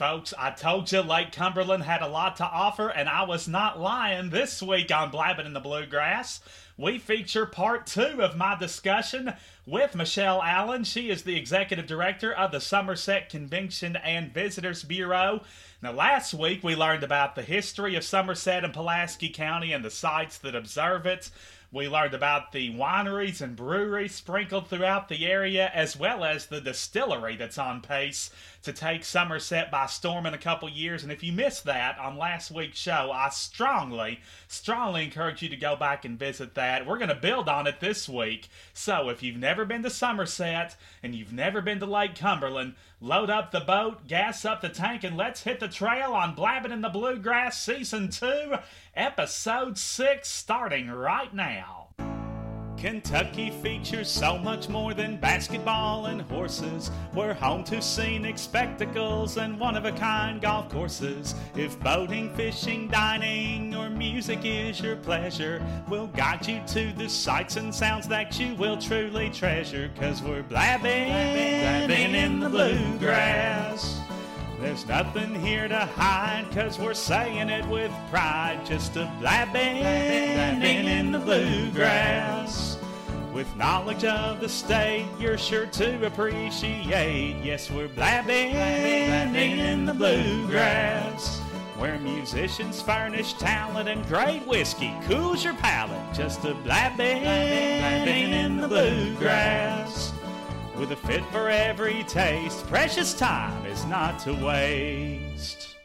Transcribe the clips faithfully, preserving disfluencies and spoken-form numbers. Folks, I told you Lake Cumberland had a lot to offer, and I was not lying. This week on Blabbing in the Bluegrass, we feature part two of my discussion with Michelle Allen. She is the Executive Director of the Somerset Convention and Visitors Bureau. Now, last week we learned about the history of Somerset and Pulaski County and the sites that observe it. We learned about the wineries and breweries sprinkled throughout the area, as well as the distillery that's on pace to take Somerset by storm in a couple years. And if you missed that on last week's show, I strongly, strongly encourage you to go back and visit that. We're going to build on it this week. So if you've never been to Somerset and you've never been to Lake Cumberland, load up the boat, gas up the tank, and let's hit the trail on Blabbing in the Bluegrass Season two, Episode six, starting right now. Kentucky features so much more than basketball and horses. We're home to scenic spectacles and one-of-a-kind golf courses. If boating, fishing, dining, or music is your pleasure, we'll guide you to the sights and sounds that you will truly treasure. 'Cause we're blabbing, blabbing, blabbing in the bluegrass. There's nothing here to hide, 'cause we're saying it with pride. Just a blabbing, blabbing in the bluegrass. With knowledge of the state, you're sure to appreciate. Yes, we're blabbing, blabbing in the bluegrass. Where musicians furnish talent and great whiskey cools your palate. Just a blabbing, blabbing in the bluegrass. With a fit for every taste, precious time is not to waste.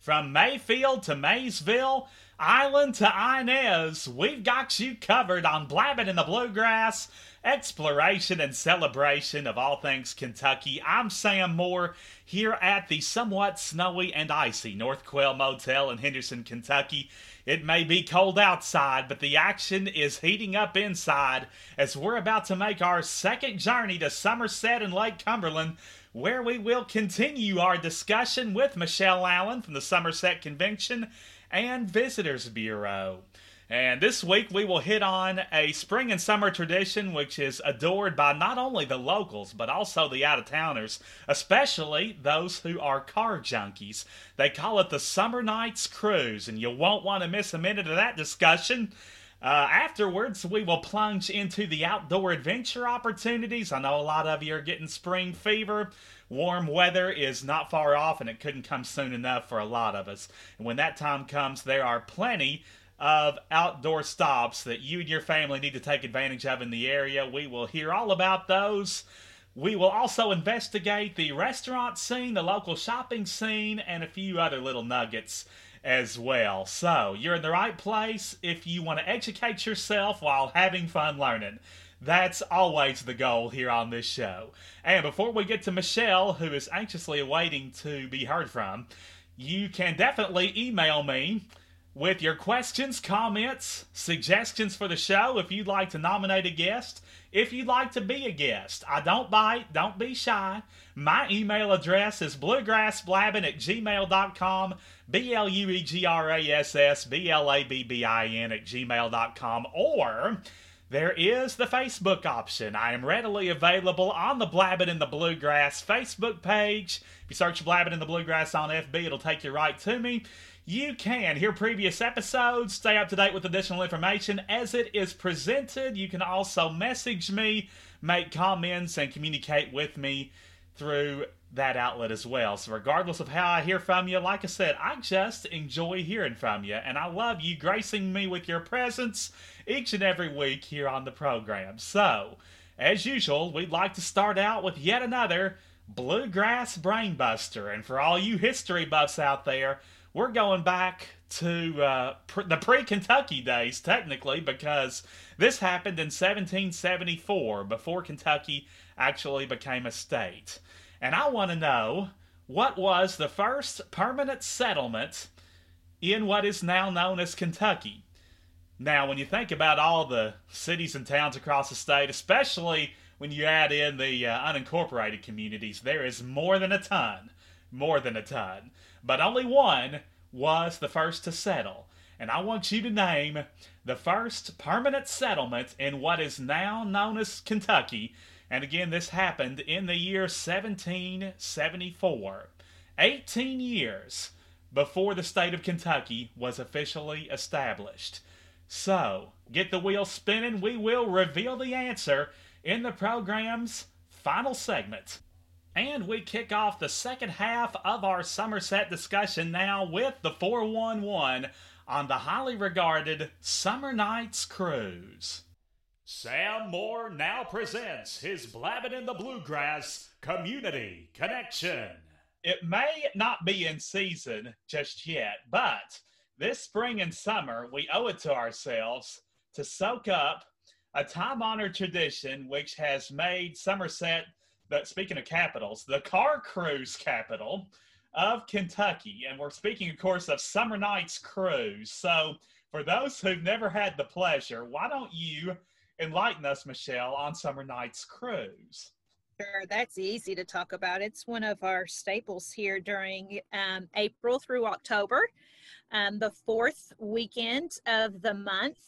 From Mayfield to Maysville, Island to Inez, we've got you covered on Blabbing in the Bluegrass, exploration and celebration of all things Kentucky. I'm Sam Moore here at the somewhat snowy and icy North Quail Motel in Henderson, Kentucky. It may be cold outside, but the action is heating up inside as we're about to make our second journey to Somerset and Lake Cumberland, where we will continue our discussion with Michelle Allen from the Somerset Convention and Visitors Bureau. And this week we will hit on a spring and summer tradition which is adored by not only the locals, but also the out-of-towners, especially those who are car junkies. They call it the Summer Nights Cruise, and you won't want to miss a minute of that discussion. Uh, afterwards, we will plunge into the outdoor adventure opportunities. I know a lot of you are getting spring fever. Warm weather is not far off, and it couldn't come soon enough for a lot of us. And when that time comes, there are plenty of outdoor stops that you and your family need to take advantage of in the area. We will hear all about those. We will also investigate the restaurant scene, the local shopping scene, and a few other little nuggets as well. So you're in the right place if you want to educate yourself while having fun learning. That's always the goal here on this show. And before we get to Michelle, who is anxiously awaiting to be heard from, you can definitely email me with your questions, comments, suggestions for the show. If you'd like to nominate a guest, if you'd like to be a guest, I don't bite, don't be shy. My email address is bluegrassblabbin at gmail dot com, B L U E G R A S S B L A B B I N at gmail dot com, or there is the Facebook option. I am readily available on the Blabbing in the Bluegrass Facebook page. If you search Blabbing in the Bluegrass on F B, it'll take you right to me. You can hear previous episodes, stay up to date with additional information as it is presented. You can also message me, make comments, and communicate with me through that outlet as well. So regardless of how I hear from you, like I said, I just enjoy hearing from you, and I love you gracing me with your presence each and every week here on the program. So, as usual, we'd like to start out with yet another Bluegrass Brainbuster, and for all you history buffs out there, we're going back to uh, pre- the pre-Kentucky days, technically, because this happened in seventeen seventy-four, before Kentucky actually became a state. And I want to know, what was the first permanent settlement in what is now known as Kentucky? Now, when you think about all the cities and towns across the state, especially when you add in the uh, unincorporated communities, there is more than a ton, more than a ton. But only one was the first to settle. And I want you to name the first permanent settlement in what is now known as Kentucky. And again, this happened in the year seventeen seventy-four, eighteen years before the state of Kentucky was officially established. So, get the wheels spinning. We will reveal the answer in the program's final segment. And we kick off the second half of our Somerset discussion now with the four one one on the highly regarded Summer Nights Cruise. Sam Moore now presents his Blabbing in the Bluegrass Community Connection. It may not be in season just yet, but this spring and summer, we owe it to ourselves to soak up a time-honored tradition which has made Somerset, the, speaking of capitals, the car cruise capital of Kentucky. And we're speaking, of course, of Summer Nights Cruise. So for those who've never had the pleasure, why don't you enlighten us, Michelle, on Summer Nights Cruise? Sure, that's easy to talk about. It's one of our staples here during um, April through October, um, the fourth weekend of the month.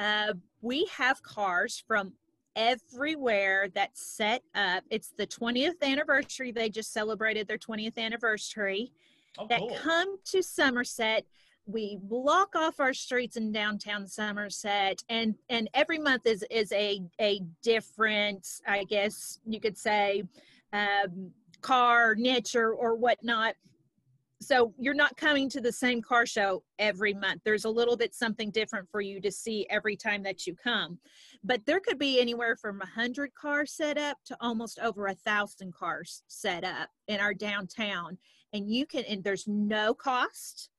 Uh, we have cars from everywhere that's set up. It's the twentieth anniversary. They just celebrated their twentieth anniversary. Oh, that cool. Come to Somerset. We block off our streets in downtown Somerset, and, and every month is, is a, a different, I guess you could say, um, car niche or, or whatnot. So you're not coming to the same car show every month. There's a little bit something different for you to see every time that you come. But there could be anywhere from one hundred cars set up to almost over one thousand cars set up in our downtown. And you can, and there's no cost.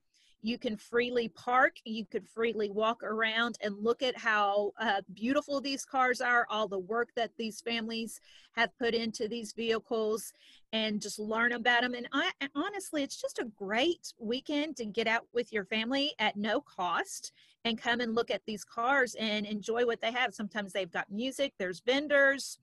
You can freely park, you can freely walk around and look at how uh, beautiful these cars are, all the work that these families have put into these vehicles, and just learn about them. And I, honestly, it's just a great weekend to get out with your family at no cost and come and look at these cars and enjoy what they have. Sometimes they've got music, there's vendors.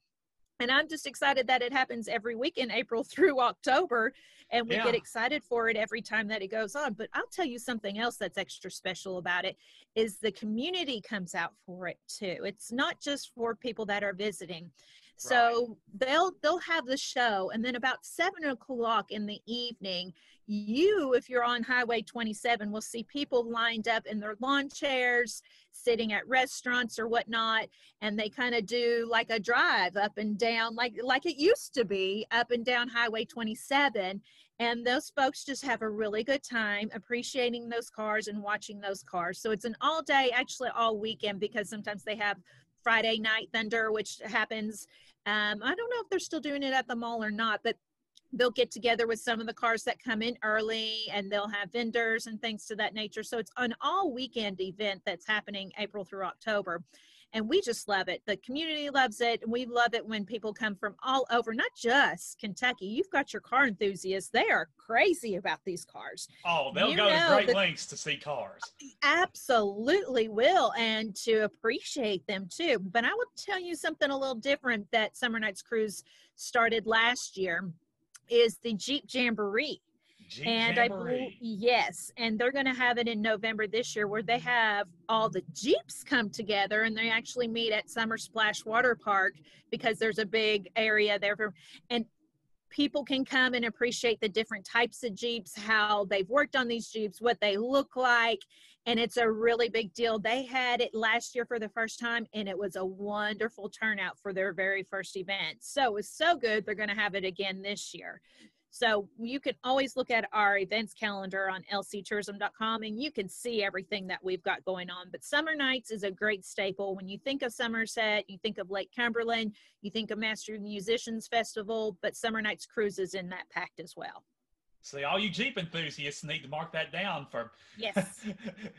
And I'm just excited that it happens every week in April through October, and we yeah. get excited for it every time that it goes on. But I'll tell you something else that's extra special about it is the community comes out for it too. It's not just for people that are visiting. So right. they'll they'll have the show, and then about seven o'clock in the evening, you, if you're on Highway twenty-seven, will see people lined up in their lawn chairs, sitting at restaurants or whatnot, and they kind of do like a drive up and down, like like it used to be, up and down Highway twenty-seven. And those folks just have a really good time appreciating those cars and watching those cars. So it's an all day, actually all weekend, because sometimes they have Friday Night Thunder, which happens. Um, I don't know if they're still doing it at the mall or not, but they'll get together with some of the cars that come in early, and they'll have vendors and things to that nature. So it's an all weekend event that's happening April through October. And we just love it. The community loves it. And we love it when people come from all over, not just Kentucky. You've got your car enthusiasts. They are crazy about these cars. Oh, they'll you go to great the, lengths to see cars. Absolutely will. And to appreciate them too. But I will tell you something a little different that Summer Nights Cruise started last year is the Jeep Jamboree. Jeep and Jamboree. I believe, yes, and they're going to have it in November this year, where they have all the Jeeps come together, and they actually meet at Summer Splash Water Park, because there's a big area there for, and people can come and appreciate the different types of Jeeps, how they've worked on these Jeeps, what they look like. And it's a really big deal. They had it last year for the first time, and it was a wonderful turnout for their very first event. So it was so good, they're going to have it again this year. So you can always look at our events calendar on l c tourism dot com, and you can see everything that we've got going on. But Summer Nights is a great staple. When you think of Somerset, you think of Lake Cumberland, you think of Master Musicians Festival, but Summer Nights Cruise is in that pact as well. See, all you Jeep enthusiasts need to mark that down for yes.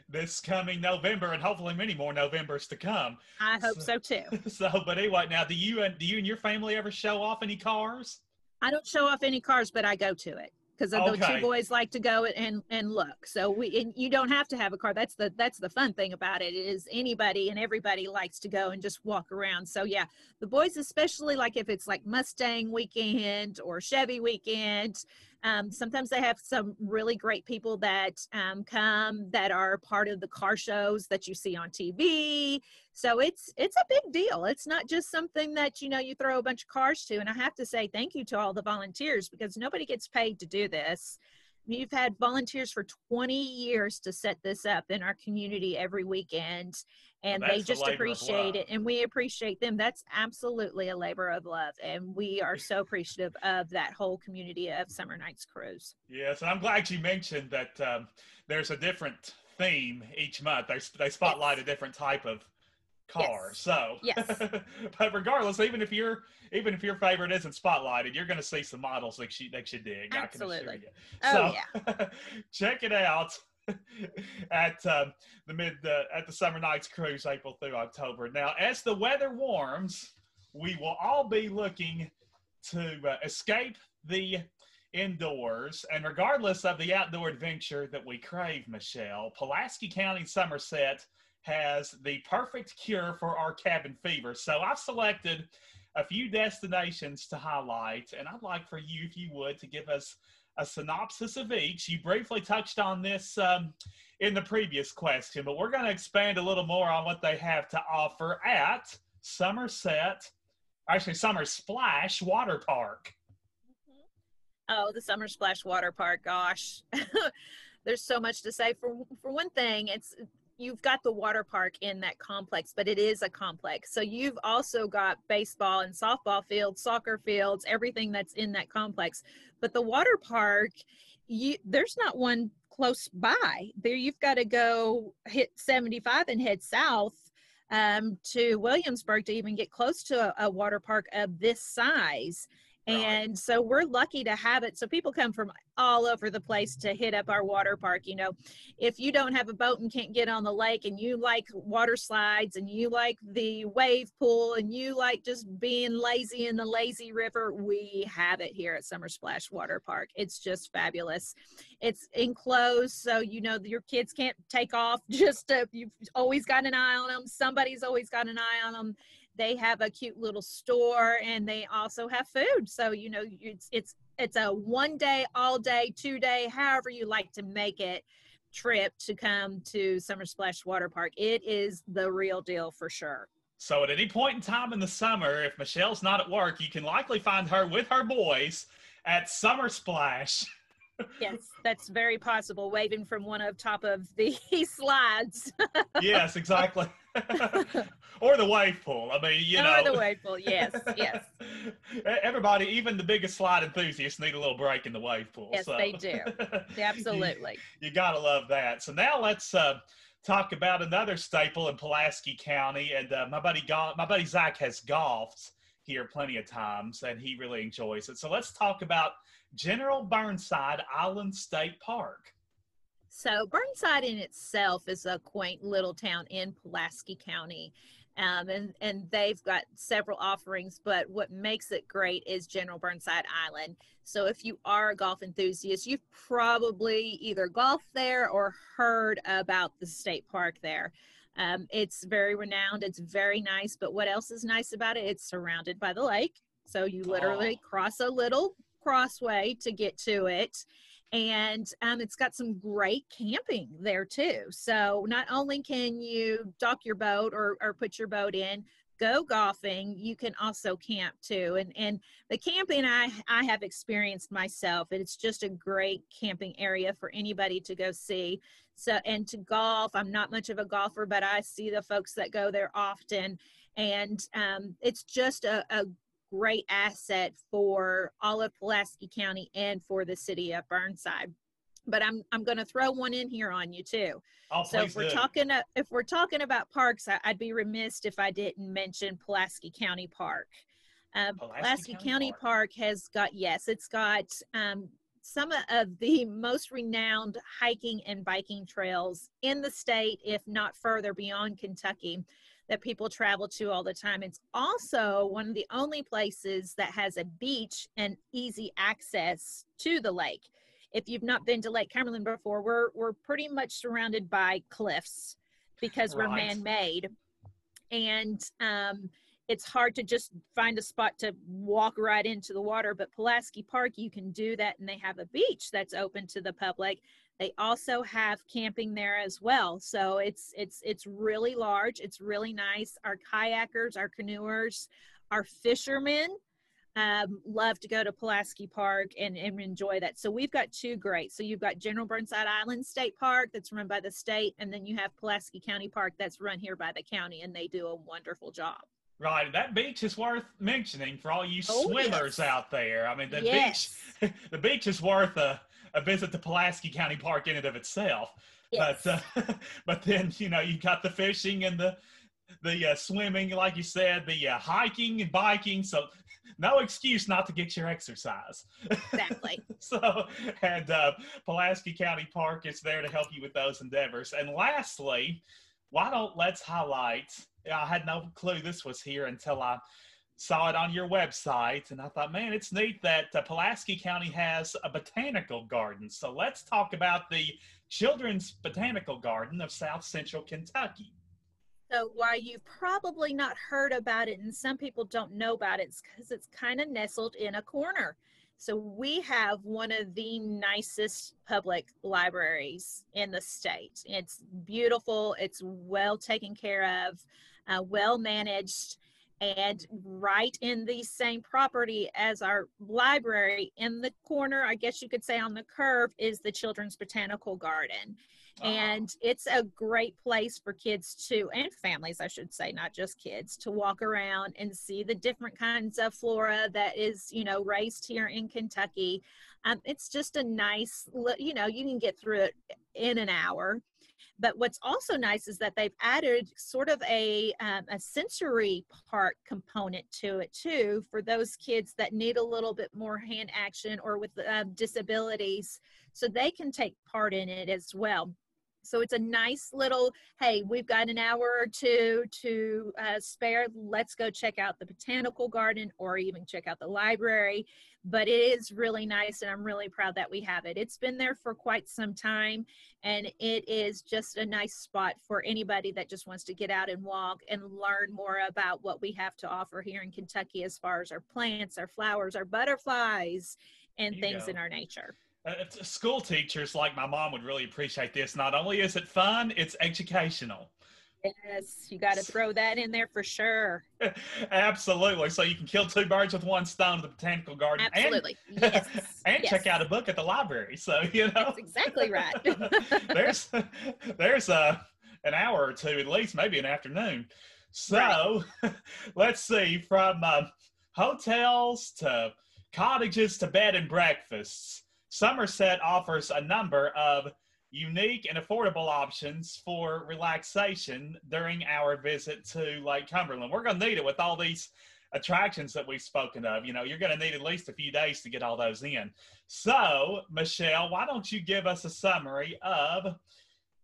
this coming November, and hopefully many more Novembers to come. I hope so, so too. So, but anyway, now, do you and do you and your family ever show off any cars? I don't show off any cars, but I go to it because okay. the two boys like to go and, and look. So we, and you don't have to have a car. That's the, that's the fun thing about it, is anybody and everybody likes to go and just walk around. So yeah, the boys, especially like if it's like Mustang weekend or Chevy weekend, Um, sometimes they have some really great people that um, come that are part of the car shows that you see on T V. So it's it's a big deal. It's not just something that, you know, you throw a bunch of cars to. And I have to say thank you to all the volunteers, because nobody gets paid to do this. We've had volunteers for twenty years to set this up in our community every weekend, and well, they just appreciate it, and we appreciate them. That's absolutely a labor of love, and we are so appreciative of that whole community of Summer Nights Cruise. Yes, and I'm glad you mentioned that um, there's a different theme each month. They, they spotlight yes. a different type of car. Yes. So, yes. But regardless, even if your even if your favorite isn't spotlighted, you're going to see some models that she that you dig. Absolutely. I can assure you. Oh, so, yeah. Check it out at um, the mid uh, at the Summer Nights Cruise, April through October. Now, as the weather warms, we will all be looking to uh, escape the indoors, and regardless of the outdoor adventure that we crave, Michelle, Pulaski County, Somerset has the perfect cure for our cabin fever. So I've selected a few destinations to highlight, and I'd like for you, if you would, to give us a synopsis of each. You briefly touched on this um, in the previous question, but we're gonna expand a little more on what they have to offer at Somerset, actually Summer Splash Water Park. Oh, the Summer Splash Water Park, gosh. There's so much to say. For, for one thing, it's, you've got the water park in that complex, but it is a complex. So you've also got baseball and softball fields, soccer fields, everything that's in that complex. But the water park, you, there's not one close by. There you've got to go hit seventy-five and head south um, to Williamsburg to even get close to a, a water park of this size. And so we're lucky to have it. So people come from all over the place to hit up our water park. You know, if you don't have a boat and can't get on the lake, and you like water slides, and you like the wave pool, and you like just being lazy in the lazy river, we have it here at Summer Splash Water Park. It's just fabulous. It's enclosed, so you know your kids can't take off. Just to, you've always got an eye on them. Somebody's always got an eye on them. They have a cute little store, and they also have food. So, you know, it's, it's, it's a one day, all day, two day, however you like to make it, trip to come to Summer Splash Water Park. It is the real deal for sure. So at any point in time in the summer, if Michelle's not at work, you can likely find her with her boys at Summer Splash. Yes, that's very possible, waving from one of top of the slides. Yes, exactly. Or the wave pool. I mean, you or know. Or the wave pool, yes, yes. Everybody, even the biggest slide enthusiasts, need a little break in the wave pool. Yes, so. They do. Absolutely. You, you got to love that. So now let's uh, talk about another staple in Pulaski County. And uh, my buddy Go- my buddy Zach has golfed here plenty of times, and he really enjoys it. So let's talk about General Burnside Island State Park. So Burnside in itself is a quaint little town in Pulaski County, um, and, and they've got several offerings, but what makes it great is General Burnside Island. So if you are a golf enthusiast, you've probably either golfed there or heard about the state park there. Um, it's very renowned, it's very nice, but what else is nice about it? It's surrounded by the lake, so you literally oh. cross a little crossway to get to it, and um, it's got some great camping there too. So not only can you dock your boat or, or put your boat in, go golfing, you can also camp too, and and the camping I I have experienced myself, and it's just a great camping area for anybody to go see. So, and to golf, I'm not much of a golfer, but I see the folks that go there often, and um, it's just a, a great asset for all of Pulaski County and for the city of Burnside. But I'm I'm going to throw one in here on you too. Oh, so if we're do. talking uh, if we're talking about parks, I, I'd be remiss if I didn't mention Pulaski County Park. Um, Pulaski, Pulaski County, County Park. Park has got yes, it's got um, some of the most renowned hiking and biking trails in the state, if not further beyond Kentucky, that people travel to all the time. It's also one of the only places that has a beach and easy access to the lake. If you've not been to Lake Cumberland before, we're, we're pretty much surrounded by cliffs because we're right. man-made. And um, it's hard to just find a spot to walk right into the water. But Pulaski Park, you can do that, and they have a beach that's open to the public. They also have camping there as well. So it's it's it's really large. It's really nice. Our kayakers, our canoers, our fishermen um, love to go to Pulaski Park and, and enjoy that. So we've got two great. So you've got General Burnside Island State Park that's run by the state, and then you have Pulaski County Park that's run here by the county, and they do a wonderful job. Right, that beach is worth mentioning for all you oh, swimmers yes. out there. I mean, the yes. beach, the beach is worth a, a visit to Pulaski County Park in and of itself. Yes. But uh, but then you know you got the fishing and the the uh, swimming, like you said, the uh, hiking and biking. So no excuse not to get your exercise. Exactly. So and uh, Pulaski County Park is there to help you with those endeavors. And lastly, why don't let's highlight. I had no clue this was here until I saw it on your website, and I thought, man, it's neat that uh, Pulaski County has a botanical garden. So let's talk about the Children's Botanical Garden of South Central Kentucky. So while you've probably not heard about it, and some people don't know about it, it's because it's kind of nestled in a corner. So we have one of the nicest public libraries in the state. It's beautiful, it's well taken care of, uh, well managed, and right in the same property as our library, in the corner, I guess you could say on the curve, is the Children's Botanical Garden. Uh-huh. And it's a great place for kids too, and families, I should say, not just kids, to walk around and see the different kinds of flora that is, you know, raised here in Kentucky. Um, it's just a nice, you know, you can get through it in an hour. But what's also nice is that they've added sort of a, um, a sensory part component to it too, for those kids that need a little bit more hand action or with uh, disabilities, so they can take part in it as well. So it's a nice little, hey, we've got an hour or two to uh, spare. Let's go check out the botanical garden or even check out the library. But it is really nice, and I'm really proud that we have it. It's been there for quite some time, and it is just a nice spot for anybody that just wants to get out and walk and learn more about what we have to offer here in Kentucky as far as our plants, our flowers, our butterflies, and things in our nature. Uh, school teachers like my mom would really appreciate this. Not only is it fun, it's educational. Yes, you got to throw that in there for sure. Absolutely. So you can kill two birds with one stone at the botanical garden. Absolutely. And, yes. and yes. check out a book at the library. So, you know. That's exactly right. there's there's uh, an hour or two, at least, maybe an afternoon. So right. Let's see, from uh, hotels to cottages to bed and breakfasts, Somerset offers a number of unique and affordable options for relaxation during our visit to Lake Cumberland. We're going to need it with all these attractions that we've spoken of. You know, you're going to need at least a few days to get all those in. So, Michelle, why don't you give us a summary of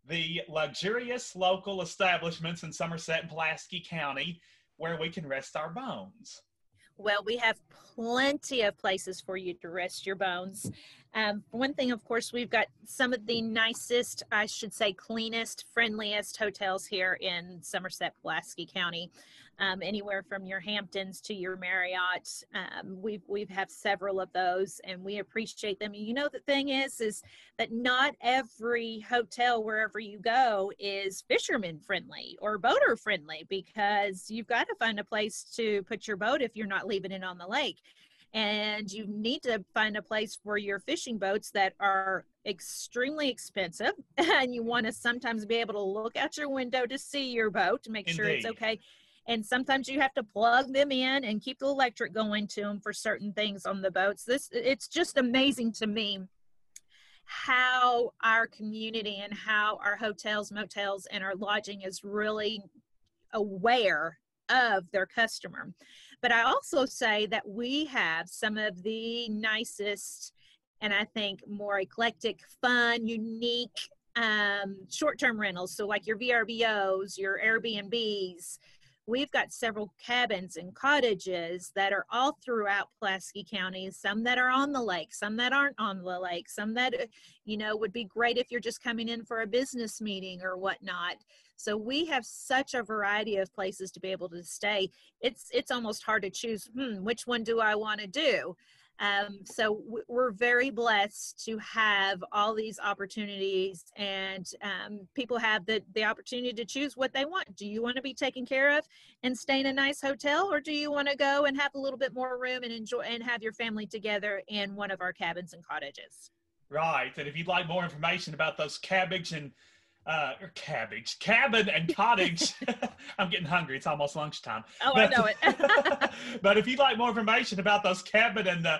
the luxurious local establishments in Somerset and Pulaski County where we can rest our bones? Well, we have plenty of places for you to rest your bones. Um, one thing, of course, we've got some of the nicest, I should say, cleanest, friendliest hotels here in Somerset, Pulaski County. Um, anywhere from your Hamptons to your Marriott, um, we've we've have several of those, and we appreciate them. You know, the thing is, is that not every hotel wherever you go is fisherman friendly or boater friendly, because you've got to find a place to put your boat if you're not leaving it on the lake. And you need to find a place for your fishing boats that are extremely expensive, and you want to sometimes be able to look out your window to see your boat to make Indeed. Sure it's okay. And sometimes you have to plug them in and keep the electric going to them for certain things on the boats. This, it's just amazing to me how our community and how our hotels, motels, and our lodging is really aware of their customer. But I also say that we have some of the nicest and I think more eclectic, fun, unique um, short-term rentals. So like your V R B Os, your Airbnbs, We've got several cabins and cottages that are all throughout Pulaski County, some that are on the lake, some that aren't on the lake, some that, you know, would be great if you're just coming in for a business meeting or whatnot. So we have such a variety of places to be able to stay. It's, it's almost hard to choose, hmm, which one do I want to do? Um, so we're very blessed to have all these opportunities, and um, people have the, the opportunity to choose what they want. Do you want to be taken care of and stay in a nice hotel, or do you want to go and have a little bit more room and enjoy and have your family together in one of our cabins and cottages? Right. And if you'd like more information about those cabbage and uh, or cabbage, cabin and cottage. I'm getting hungry. It's almost lunchtime. Oh, but, I know it. But if you'd like more information about those cabin and the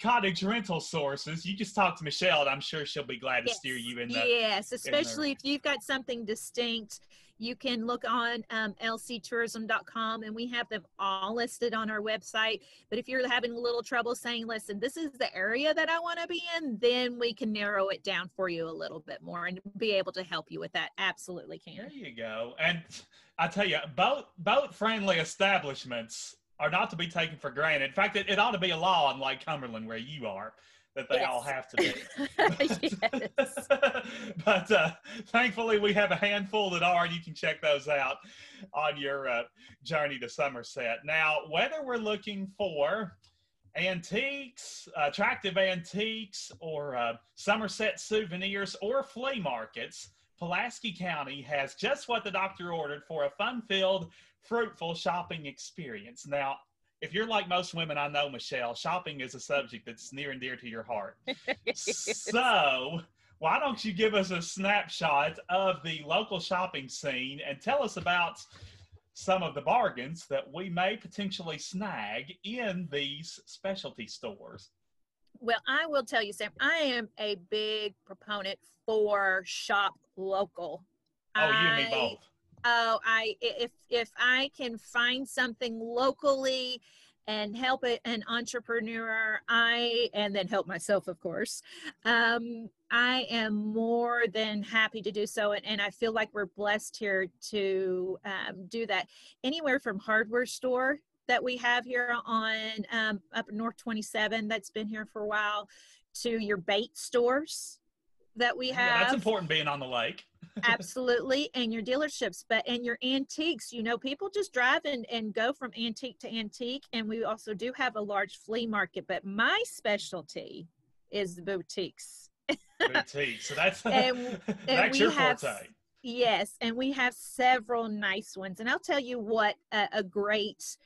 cottage rental sources, you just talk to Michelle, and I'm sure she'll be glad to yes. steer you in the. Yes, especially the, if you've got something distinct, you can look on um, L C tourism dot com, and we have them all listed on our website. But if you're having a little trouble saying, listen, this is the area that I want to be in, then we can narrow it down for you a little bit more and be able to help you with that. Absolutely can. There you go. And I tell you, boat, boat friendly establishments are not to be taken for granted. In fact, it, it ought to be a law in Lake Cumberland where you are, that they yes. all have to be. But, but uh, thankfully, we have a handful that are, and you can check those out on your uh, journey to Somerset. Now, whether we're looking for antiques, attractive antiques, or uh, Somerset souvenirs, or flea markets, Pulaski County has just what the doctor ordered for a fun-filled, fruitful shopping experience. Now, if you're like most women I know, Michelle, shopping is a subject that's near and dear to your heart. So why don't you give us a snapshot of the local shopping scene and tell us about some of the bargains that we may potentially snag in these specialty stores? Well, I will tell you, Sam, I am a big proponent for shop local. Oh, you and me both. Oh, I if if I can find something locally and help an entrepreneur, I and then help myself, of course, um, I am more than happy to do so. And, and I feel like we're blessed here to um, do that. Anywhere from hardware store that we have here on um, up North twenty-seven that's been here for a while, to your bait stores that we have. Yeah, that's important being on the lake. Absolutely. And your dealerships, but and your antiques, you know, people just drive and, and go from antique to antique. And we also do have a large flea market, but my specialty is the boutiques. Boutiques. So that's, and, that's and your have, forte. Yes. And we have several nice ones. And I'll tell you what a, a great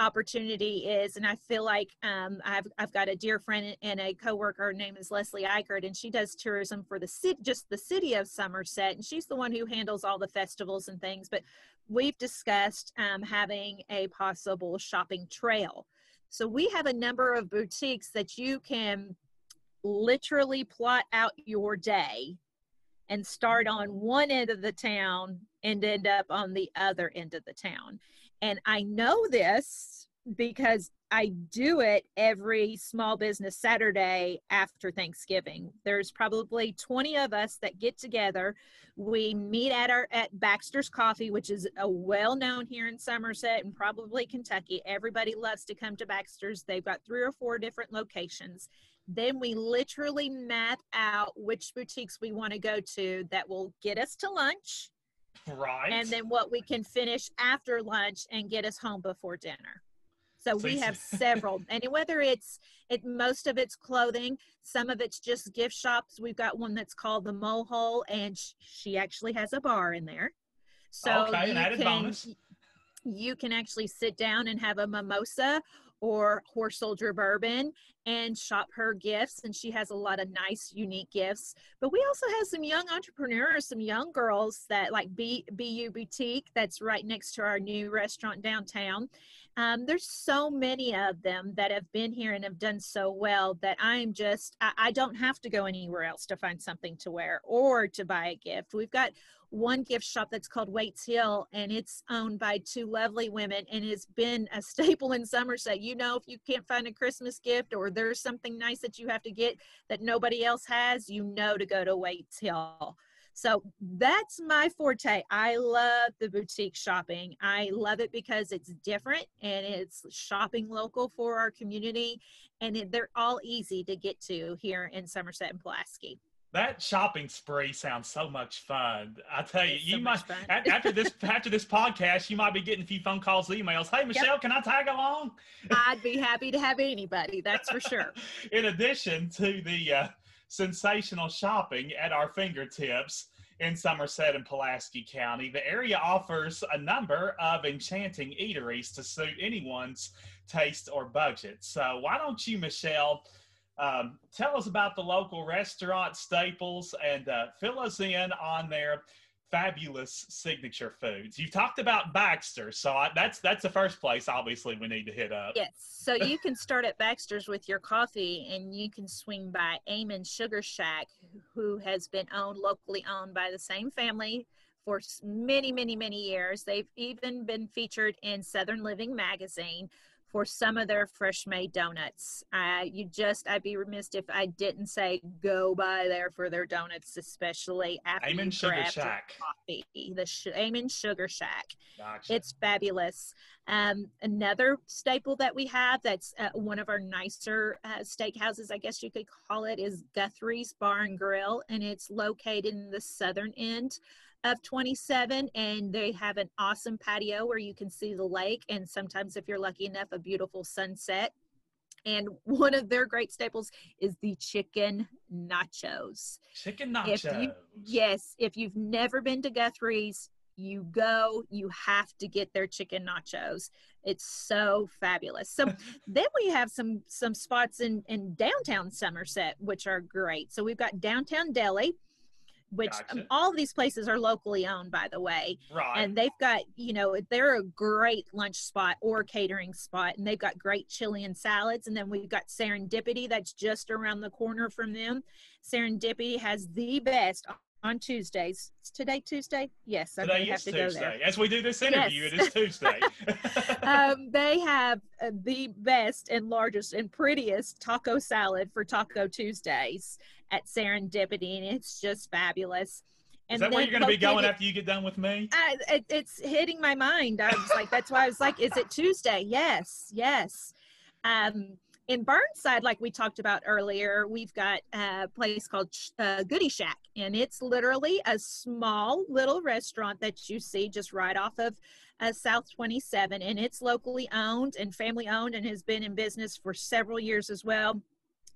opportunity is. And I feel like um, I've, I've got a dear friend and a coworker. Her name is Leslie Eichert, and she does tourism for the city, just the city of Somerset. And she's the one who handles all the festivals and things, but we've discussed um, having a possible shopping trail. So we have a number of boutiques that you can literally plot out your day and start on one end of the town and end up on the other end of the town. And I know this because I do it every small business Saturday after Thanksgiving. There's probably twenty of us that get together. We meet at our at Baxter's Coffee, which is a well-known here in Somerset and probably Kentucky. Everybody loves to come to Baxter's. They've got three or four different locations. Then we literally map out which boutiques we want to go to that will get us to lunch. Right. And then what we can finish after lunch and get us home before dinner. So we have several, and whether it's it most of it's clothing, some of it's just gift shops. We've got one that's called the Mole Hole, and sh she actually has a bar in there. So okay, an added bonus. You can actually sit down and have a mimosa or horse soldier bourbon and shop her gifts. And she has a lot of nice, unique gifts. But we also have some young entrepreneurs, some young girls that like B B U Boutique, that's right next to our new restaurant downtown. Um, there's so many of them that have been here and have done so well that I'm just, I, I don't have to go anywhere else to find something to wear or to buy a gift. We've got one gift shop that's called Waits Hill, and it's owned by two lovely women, and it's been a staple in Somerset. You know, if you can't find a Christmas gift or there's something nice that you have to get that nobody else has, you know to go to Waits Hill. So that's my forte. I love the boutique shopping. I love it because it's different and it's shopping local for our community, and it, they're all easy to get to here in Somerset and Pulaski. That shopping spree sounds so much fun. I tell you, you so might after this after this podcast, you might be getting a few phone calls, emails. Hey, Michelle, yep. Can I tag along? I'd be happy to have anybody. That's for sure. In addition to the uh, sensational shopping at our fingertips in Somerset and Pulaski County, the area offers a number of enchanting eateries to suit anyone's taste or budget. So why don't you, Michelle, Um, tell us about the local restaurant staples and uh, fill us in on their fabulous signature foods. You've talked about Baxter's, so I, that's that's the first place, obviously, we need to hit up. Yes, so you can start at Baxter's with your coffee, and you can swing by Eamon Sugar Shack, who has been owned, locally owned by the same family for many, many, many years. They've even been featured in Southern Living magazine for some of their fresh-made donuts. Uh, you just, I'd be remiss if I didn't say go by there for their donuts, especially after Eamon Sugar Shack. Coffee. The sh- Eamon Sugar Shack. Gotcha. It's fabulous. Um, another staple that we have that's uh, one of our nicer uh, steakhouses, I guess you could call it, is Guthrie's Bar and Grill, and it's located in the southern end of twenty-seven, and they have an awesome patio where you can see the lake, and sometimes, if you're lucky enough, a beautiful sunset. And one of their great staples is the chicken nachos. Chicken nachos. If you, yes, if you've never been to Guthrie's, you go, you have to get their chicken nachos. It's so fabulous. So then we have some some spots in in downtown Somerset which are great. So we've got Downtown Deli, which gotcha. um, all of these places are locally owned, by the way. Right. And they've got, you know, they're a great lunch spot or catering spot, and they've got great chili and salads. And then we've got Serendipity, that's just around the corner from them. Serendipity has the best on Tuesdays. Is today Tuesday? Yes, I'm today gonna have to Tuesday. Go there. As we do this interview, yes. It is Tuesday. um, they have uh, the best and largest and prettiest taco salad for Taco Tuesdays at Serendipity, and it's just fabulous. And is that where you're going to be going after you get done with me? I, it, it's hitting my mind. I was like, that's why I was like, is it Tuesday? Yes, yes. Um, in Burnside, like we talked about earlier, we've got a place called uh, Goody Shack, and it's literally a small little restaurant that you see just right off of Uh, South twenty-seven, and it's locally owned and family owned and has been in business for several years as well.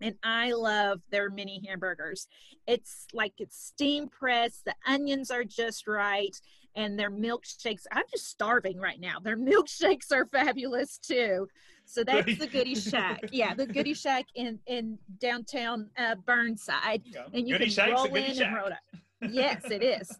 And I love their mini hamburgers. It's like it's steam pressed, the onions are just right, and their milkshakes, I'm just starving right now. Their milkshakes are fabulous too. So that's the Goody Shack. Yeah, the Goody Shack in, in downtown uh, Burnside. Yeah. And you Goody can roll in shack. And roll out. Yes, it is.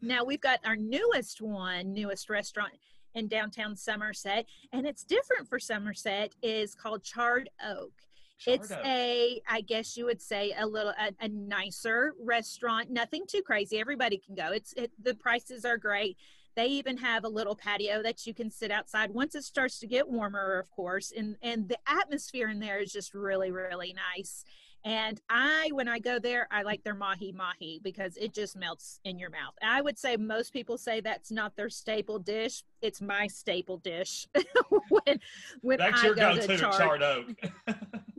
Now we've got our newest one, newest restaurant in downtown Somerset, and it's different for Somerset, is called Charred Oak. Charred it's Oak. a, I guess you would say, a little, a, a nicer restaurant, nothing too crazy. Everybody can go. It's it, the prices are great. They even have a little patio that you can sit outside once it starts to get warmer, of course, and, and the atmosphere in there is just really, really nice. And I, when I go there, I like their mahi-mahi because it just melts in your mouth. I would say most people say that's not their staple dish. It's my staple dish. when when that's I your go to Charred, Charred Oak.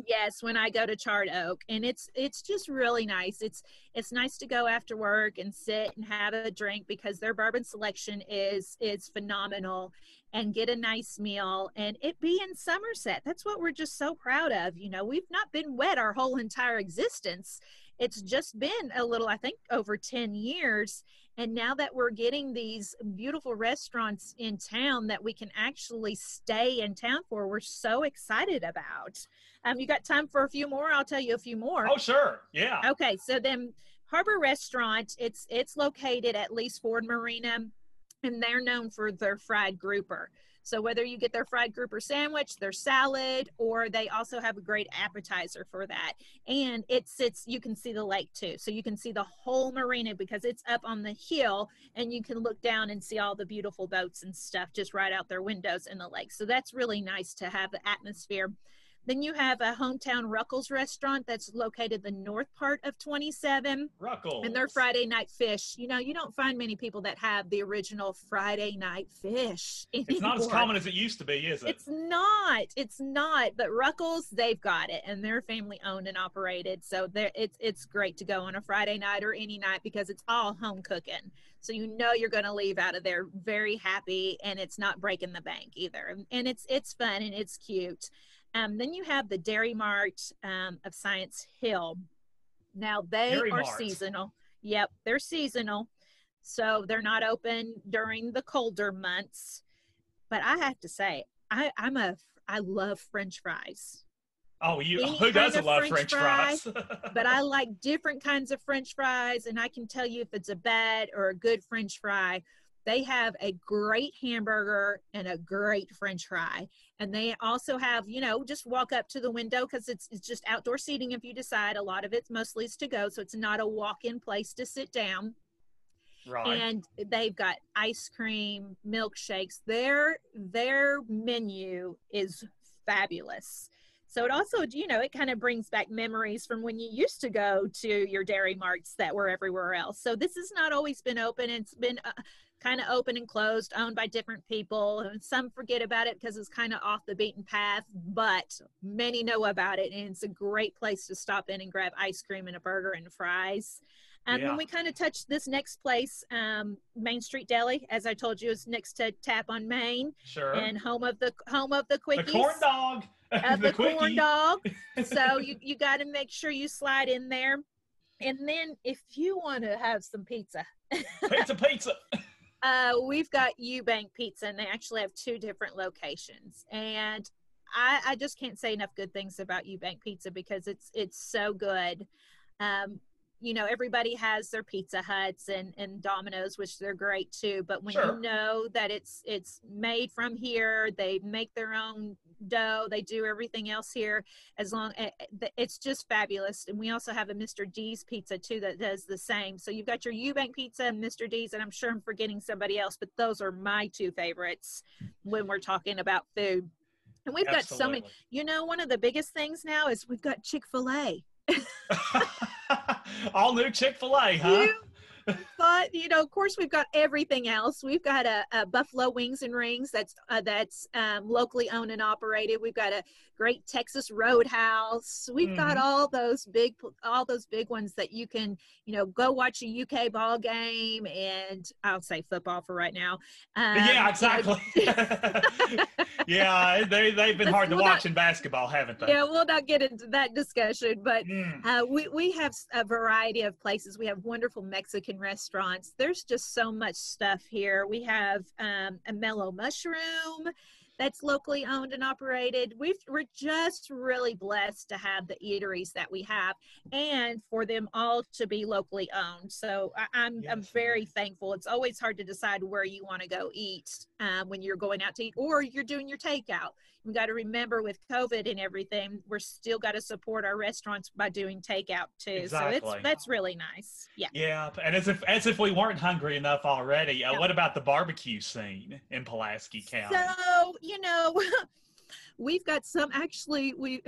Yes, when I go to Charred Oak. And it's it's just really nice. It's it's nice to go after work and sit and have a drink because their bourbon selection is is phenomenal, and get a nice meal, and it be in Somerset. That's what we're just so proud of. You know, we've not been wet our whole entire existence. It's just been a little, I think, over ten years. And now that we're getting these beautiful restaurants in town that we can actually stay in town for, we're so excited about. Um, you got time for a few more? I'll tell you a few more. Oh, sure. Yeah. Okay. So then Harbor Restaurant, it's it's located at Lee's Ford Marina, and they're known for their fried grouper. So whether you get their fried grouper sandwich, their salad, or they also have a great appetizer for that. And it sits, you can see the lake too. So you can see the whole marina because it's up on the hill, and you can look down and see all the beautiful boats and stuff just right out their windows in the lake. So that's really nice to have the atmosphere. Then you have a hometown Ruckel's restaurant that's located the north part of twenty-seven. Ruckel's. And their Friday night fish. You know, you don't find many people that have the original Friday night fish anymore. It's not as common as it used to be, is it? It's not. It's not. But Ruckel's, they've got it. And they're family owned and operated. So it's, it's great to go on a Friday night or any night because it's all home cooking. So you know you're going to leave out of there very happy, and it's not breaking the bank either. And, and it's, it's fun and it's cute. Um, then you have the Dairy Mart um, of Science Hill. Now they Dairy are Mart. seasonal. Yep, they're seasonal. So they're not open during the colder months. But I have to say, I, I'm a, I love French fries. Oh, you Any who doesn't love French, French fries? fries? But I like different kinds of French fries, and I can tell you if it's a bad or a good French fry. They have a great hamburger and a great French fry. And they also have, you know, just walk up to the window because it's, it's just outdoor seating if you decide. A lot of it's mostly is to go, so it's not a walk-in place to sit down. Right. And they've got ice cream, milkshakes. Their, their menu is fabulous. So it also, you know, it kind of brings back memories from when you used to go to your Dairy Marts that were everywhere else. So this has not always been open. It's been uh, kind of open and closed, owned by different people. And some forget about it because it's kind of off the beaten path, but many know about it. And it's a great place to stop in and grab ice cream and a burger and fries. Um, and yeah. Then we kind of touched this next place, um, Main Street Deli, as I told you, is next to Tap on Main. Sure. And home of the home of the Quickies. The corn dog. Of the, the corn dog. So you, you got to make sure you slide in there. And then if you want to have some pizza. Pizza, pizza. Uh, we've got Eubank Pizza, and they actually have two different locations. And I, I just can't say enough good things about Eubank Pizza because it's it's so good. Um, you know, everybody has their Pizza Huts and, and Domino's, which they're great too. But when sure. you know that it's it's made from here, they make their own dough, they do everything else here. As long it's just fabulous. And we also have a Mister D's pizza too that does the same. So you've got your Eubank Pizza and Mister D's, and I'm sure I'm forgetting somebody else, but those are my two favorites when we're talking about food. And we've Absolutely. got so many. You know, one of the biggest things now is we've got Chick-fil-A. All new Chick-fil-A, huh? You, but you know, of course, we've got everything else. We've got a, a Buffalo Wings and Rings that's uh, that's um, locally owned and operated. We've got a great Texas Roadhouse. We've mm. got all those big all those big ones that you can you know go watch a U K ball game, and I'll say football for right now. Um, yeah, exactly. You know, yeah, they, they've been hard we'll to watch not, in basketball, haven't they? Yeah, we'll not get into that discussion, but mm. uh, we, we have a variety of places. We have wonderful Mexican restaurants. There's just so much stuff here. We have um, a mellow mushroom that's locally owned and operated. We've, we're just really blessed to have the eateries that we have and for them all to be locally owned. So I, I'm, yes. I'm very thankful. It's always hard to decide where you want to go eat um, when you're going out to eat or you're doing your takeout. You got to remember with COVID and everything, we're still got to support our restaurants by doing takeout too. Exactly. So it's, that's really nice. Yeah. Yeah. And as if, as if we weren't hungry enough already, no. uh, what about the barbecue scene in Pulaski County? So, you know, we've got some, actually, we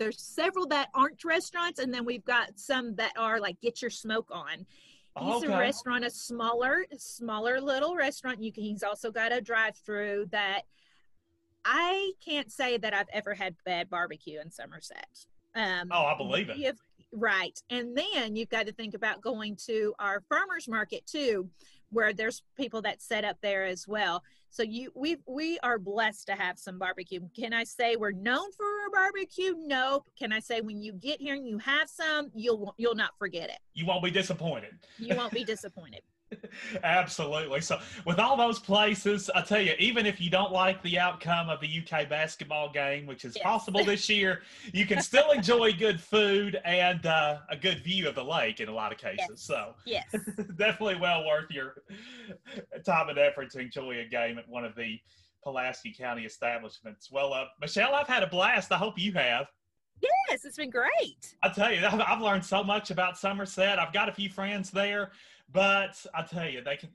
there's several that aren't restaurants, and then we've got some that are like Get Your Smoke On. He's okay. a restaurant, a smaller, smaller little restaurant. You can, he's also got a drive-through that I can't say that I've ever had bad barbecue in Somerset. Um, oh, I believe it. Have, right. And then you've got to think about going to our farmers market too, where there's people that set up there as well. So you, we we are blessed to have some barbecue. Can I say we're known for our barbecue? Nope. Can I say when you get here and you have some, you'll you'll not forget it. You won't be disappointed. You won't be disappointed. Absolutely. So with all those places, I tell you, even if you don't like the outcome of the U K basketball game, which is yes. possible this year, you can still enjoy good food and uh, a good view of the lake in a lot of cases. Yes. So yes. definitely well worth your time and effort to enjoy a game at one of the Pulaski County establishments. Well, uh, Michelle, I've had a blast. I hope you have. Yes, it's been great. I tell you, I've, I've learned so much about Somerset. I've got a few friends there, but I tell you, they can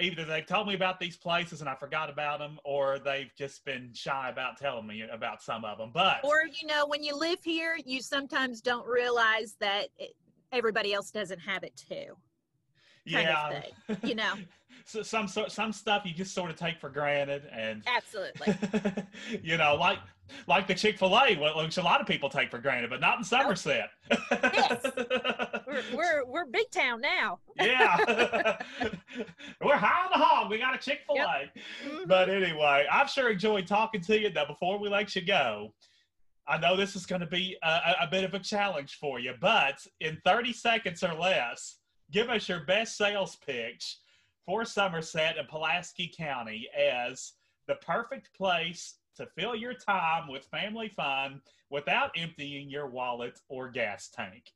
either they've told me about these places and I forgot about them, or they've just been shy about telling me about some of them. But or you know, when you live here, you sometimes don't realize that it, everybody else doesn't have it too. Yeah, kind of thing, you know. So some sort, some stuff you just sort of take for granted, and absolutely, you know, like like the Chick-fil-A, which a lot of people take for granted, but not in Somerset. Nope. Yes, we're, we're we're big town now. Yeah, we're high on the hog. We got a Chick-fil-A. Yep. Mm-hmm. But anyway, I've sure enjoyed talking to you. Now, before we let you go, I know this is going to be a, a bit of a challenge for you, but in thirty seconds or less, give us your best sales pitch for Somerset and Pulaski County as the perfect place to fill your time with family fun without emptying your wallet or gas tank.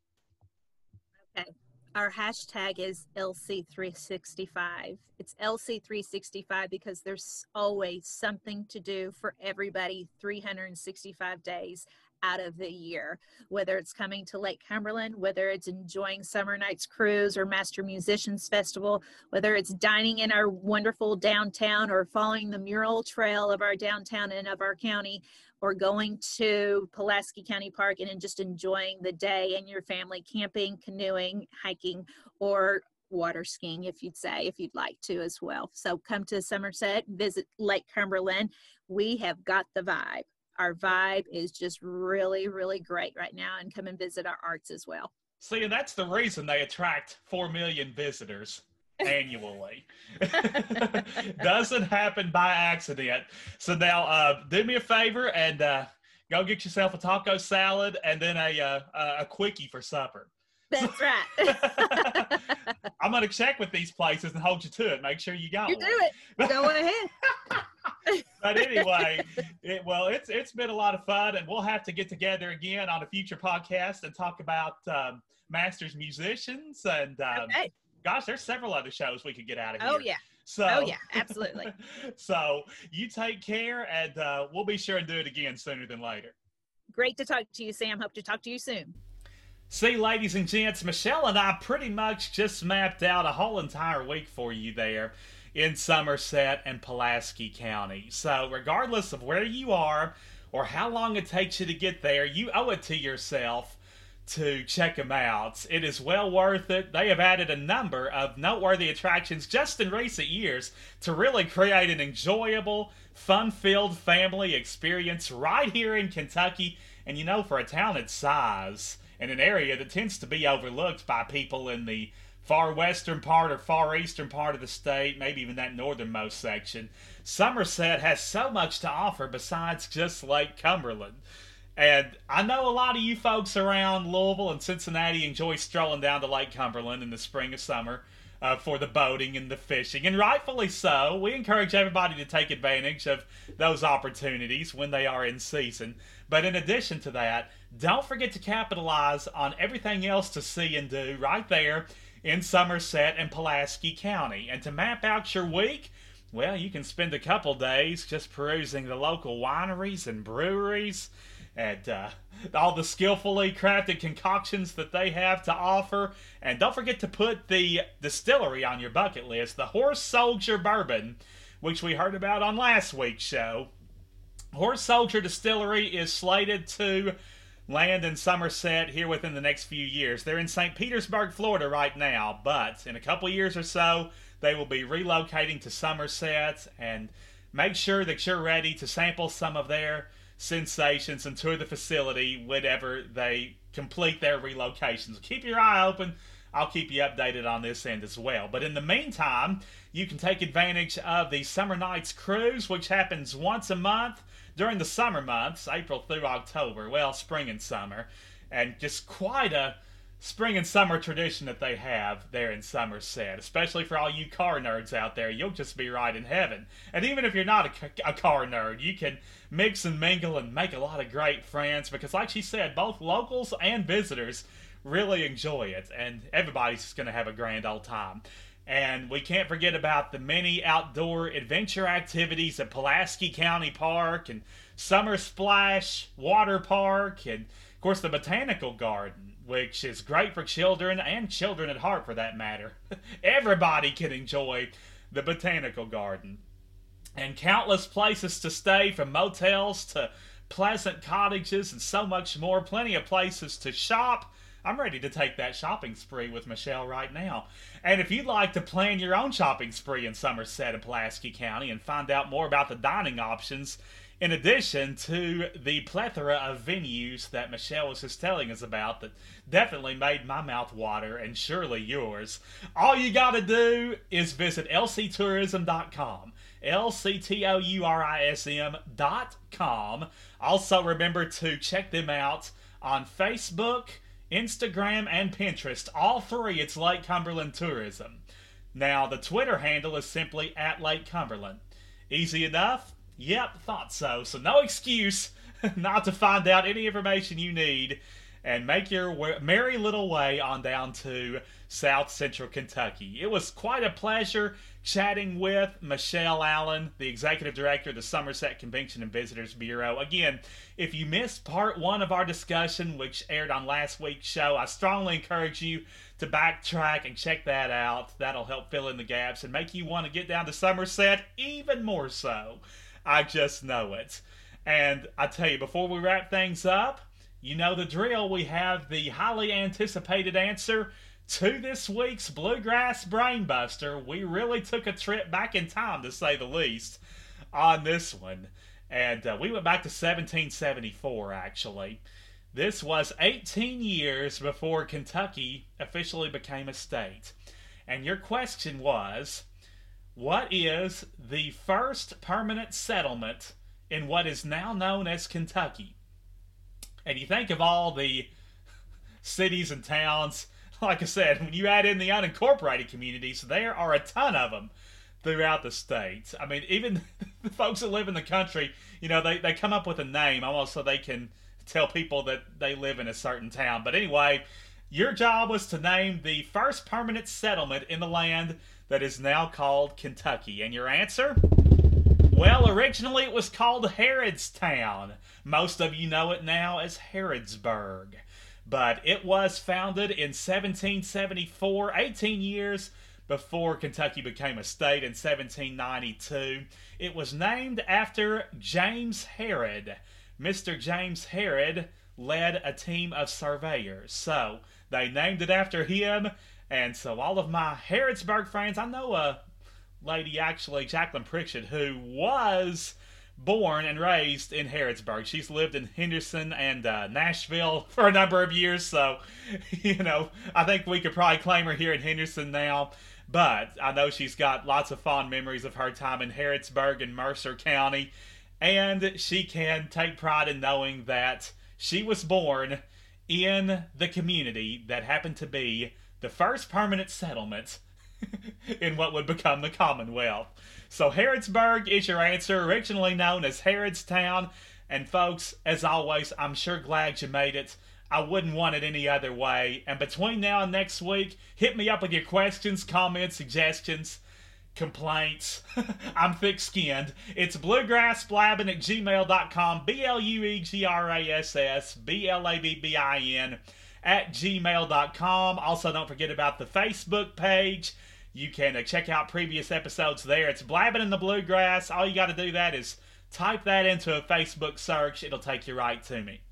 Okay. Our hashtag is L C three sixty-five. It's L C three sixty-five because there's always something to do for everybody three hundred sixty-five days out of the year, whether it's coming to Lake Cumberland, whether it's enjoying Summer Nights Cruise or Master Musicians Festival, whether it's dining in our wonderful downtown or following the mural trail of our downtown and of our county, or going to Pulaski County Park and just enjoying the day and your family, camping, canoeing, hiking, or water skiing, if you'd say, if you'd like to as well. So come to Somerset, visit Lake Cumberland. We have got the vibe. Our vibe is just really, really great right now, and come and visit our arts as well. See, and that's the reason they attract four million visitors annually. Doesn't happen by accident. So now uh, do me a favor and uh, go get yourself a taco salad and then a, uh, a quickie for supper. That's right. I'm going to check with these places and hold you to it. Make sure you got you one. You do it. Go ahead. But anyway, it, well, it's it's been a lot of fun, and we'll have to get together again on a future podcast and talk about um, Masters Musicians and um, okay. Gosh, there's several other shows we could get out of here. Oh yeah, so oh yeah, absolutely. So you take care, and uh, we'll be sure and do it again sooner than later. Great to talk to you, Sam. Hope to talk to you soon. See, ladies and gents, Michelle and I pretty much just mapped out a whole entire week for you there in Somerset and Pulaski County. So regardless of where you are or how long it takes you to get there, you owe it to yourself to check them out. It is well worth it. They have added a number of noteworthy attractions just in recent years to really create an enjoyable, fun-filled family experience right here in Kentucky. And you know, for a town its size and an area that tends to be overlooked by people in the far western part or far eastern part of the state, maybe even that northernmost section, Somerset has so much to offer besides just Lake Cumberland. And I know a lot of you folks around Louisville and Cincinnati enjoy strolling down to Lake Cumberland in the spring or summer uh, for the boating and the fishing. And rightfully so. We encourage everybody to take advantage of those opportunities when they are in season. But in addition to that, don't forget to capitalize on everything else to see and do right there in Somerset and Pulaski County. And to map out your week, well, you can spend a couple days just perusing the local wineries and breweries and uh, all the skillfully crafted concoctions that they have to offer. And don't forget to put the distillery on your bucket list, the Horse Soldier Bourbon, which we heard about on last week's show. Horse Soldier Distillery is slated to land in Somerset here within the next few years. They're in Saint Petersburg, Florida right now, but in a couple years or so, they will be relocating to Somerset, and make sure that you're ready to sample some of their sensations and tour the facility whenever they complete their relocations. Keep your eye open. I'll keep you updated on this end as well. But in the meantime, you can take advantage of the Summer Nights Cruise, which happens once a month during the summer months, April through October, well, spring and summer, and just quite a spring and summer tradition that they have there in Somerset, especially for all you car nerds out there. You'll just be right in heaven. And even if you're not a, a car nerd, you can mix and mingle and make a lot of great friends, because like she said, both locals and visitors really enjoy it, and everybody's just going to have a grand old time. And we can't forget about the many outdoor adventure activities at Pulaski County Park and Summer Splash Water Park and Of course, the Botanical Garden, which is great for children and children at heart, for that matter. Everybody can enjoy the Botanical Garden. And countless places to stay, from motels to pleasant cottages and so much more. Plenty of places to shop. I'm ready to take that shopping spree with Michelle right now. And if you'd like to plan your own shopping spree in Somerset and Pulaski County and find out more about the dining options, in addition to the plethora of venues that Michelle was just telling us about that definitely made my mouth water and surely yours, all you gotta do is visit L C tourism dot com. L C tourism dot com. Also remember to check them out on Facebook, Instagram, and Pinterest. All three, it's Lake Cumberland Tourism. Now, the Twitter handle is simply at Lake Cumberland. Easy enough? Yep, thought so. So no excuse not to find out any information you need and make your merry little way on down to South Central Kentucky. It was quite a pleasure chatting with Michelle Allen, the Executive Director of the Somerset Convention and Visitors Bureau. Again, if you missed part one of our discussion, which aired on last week's show, I strongly encourage you to backtrack and check that out. That'll help fill in the gaps and make you want to get down to Somerset even more so. I just know it. And I tell you, before we wrap things up, you know the drill. We have the highly anticipated answer to this week's Bluegrass Brainbuster. We really took a trip back in time, to say the least, on this one. And uh, we went back to seventeen seventy-four, actually. This was eighteen years before Kentucky officially became a state. And your question was, what is the first permanent settlement in what is now known as Kentucky? And you think of all the cities and towns. Like I said, when you add in the unincorporated communities, there are a ton of them throughout the state. I mean, even the folks that live in the country, you know, they, they come up with a name almost so they can tell people that they live in a certain town. But anyway, your job was to name the first permanent settlement in the land that is now called Kentucky. And your answer? Well, originally it was called Harrodstown. Most of you know it now as Harrodsburg. But it was founded in seventeen seventy-four, eighteen years before Kentucky became a state in seventeen ninety-two. It was named after James Harrod. Mister James Harrod led a team of surveyors, so they named it after him. And so all of my Harrodsburg friends, I know a lady, actually, Jacqueline Pritchett, who was born and raised in Harrodsburg. She's lived in Henderson and uh, Nashville for a number of years, so, you know, I think we could probably claim her here in Henderson now, but I know she's got lots of fond memories of her time in Harrodsburg and Mercer County, and she can take pride in knowing that she was born in the community that happened to be the first permanent settlement in what would become the Commonwealth. So Harrodsburg is your answer, originally known as Harrodstown. And folks, as always, I'm sure glad you made it. I wouldn't want it any other way. And between now and next week, hit me up with your questions, comments, suggestions, complaints. I'm thick-skinned. It's bluegrassblabbin at gmail dot com, B L U E G R A S S B L A B B I N at gmail dot com. Also, don't forget about the Facebook page. You can uh, check out previous episodes there. It's Blabbing in the Bluegrass. All you got to do that is type that into a Facebook search. It'll take you right to me.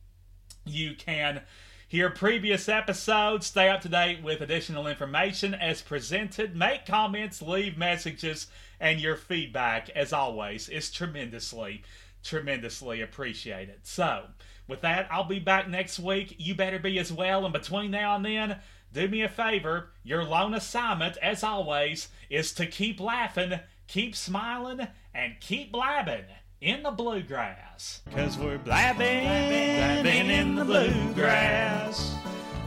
You can hear previous episodes, stay up to date with additional information as presented, make comments, leave messages, and your feedback, as always, is tremendously, tremendously appreciated. So, with that, I'll be back next week. You better be as well. And between now and then, do me a favor, your lone assignment, as always, is to keep laughing, keep smiling, and keep blabbing in the bluegrass. 'Cause we're blabbing, blabbing in the bluegrass.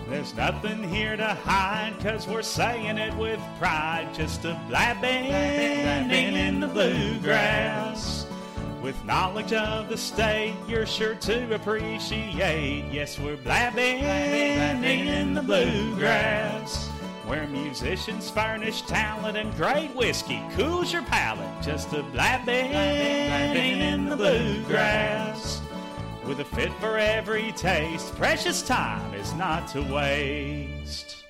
There's nothing here to hide, 'cause we're saying it with pride. Just a blabbing, blabbing in the bluegrass. With knowledge of the state, you're sure to appreciate. Yes, we're blabbing, blabbing in the bluegrass, where musicians furnish talent and great whiskey cools your palate. Just a blabbing, blabbing in the bluegrass. with a fit for every taste. Precious time is not to waste.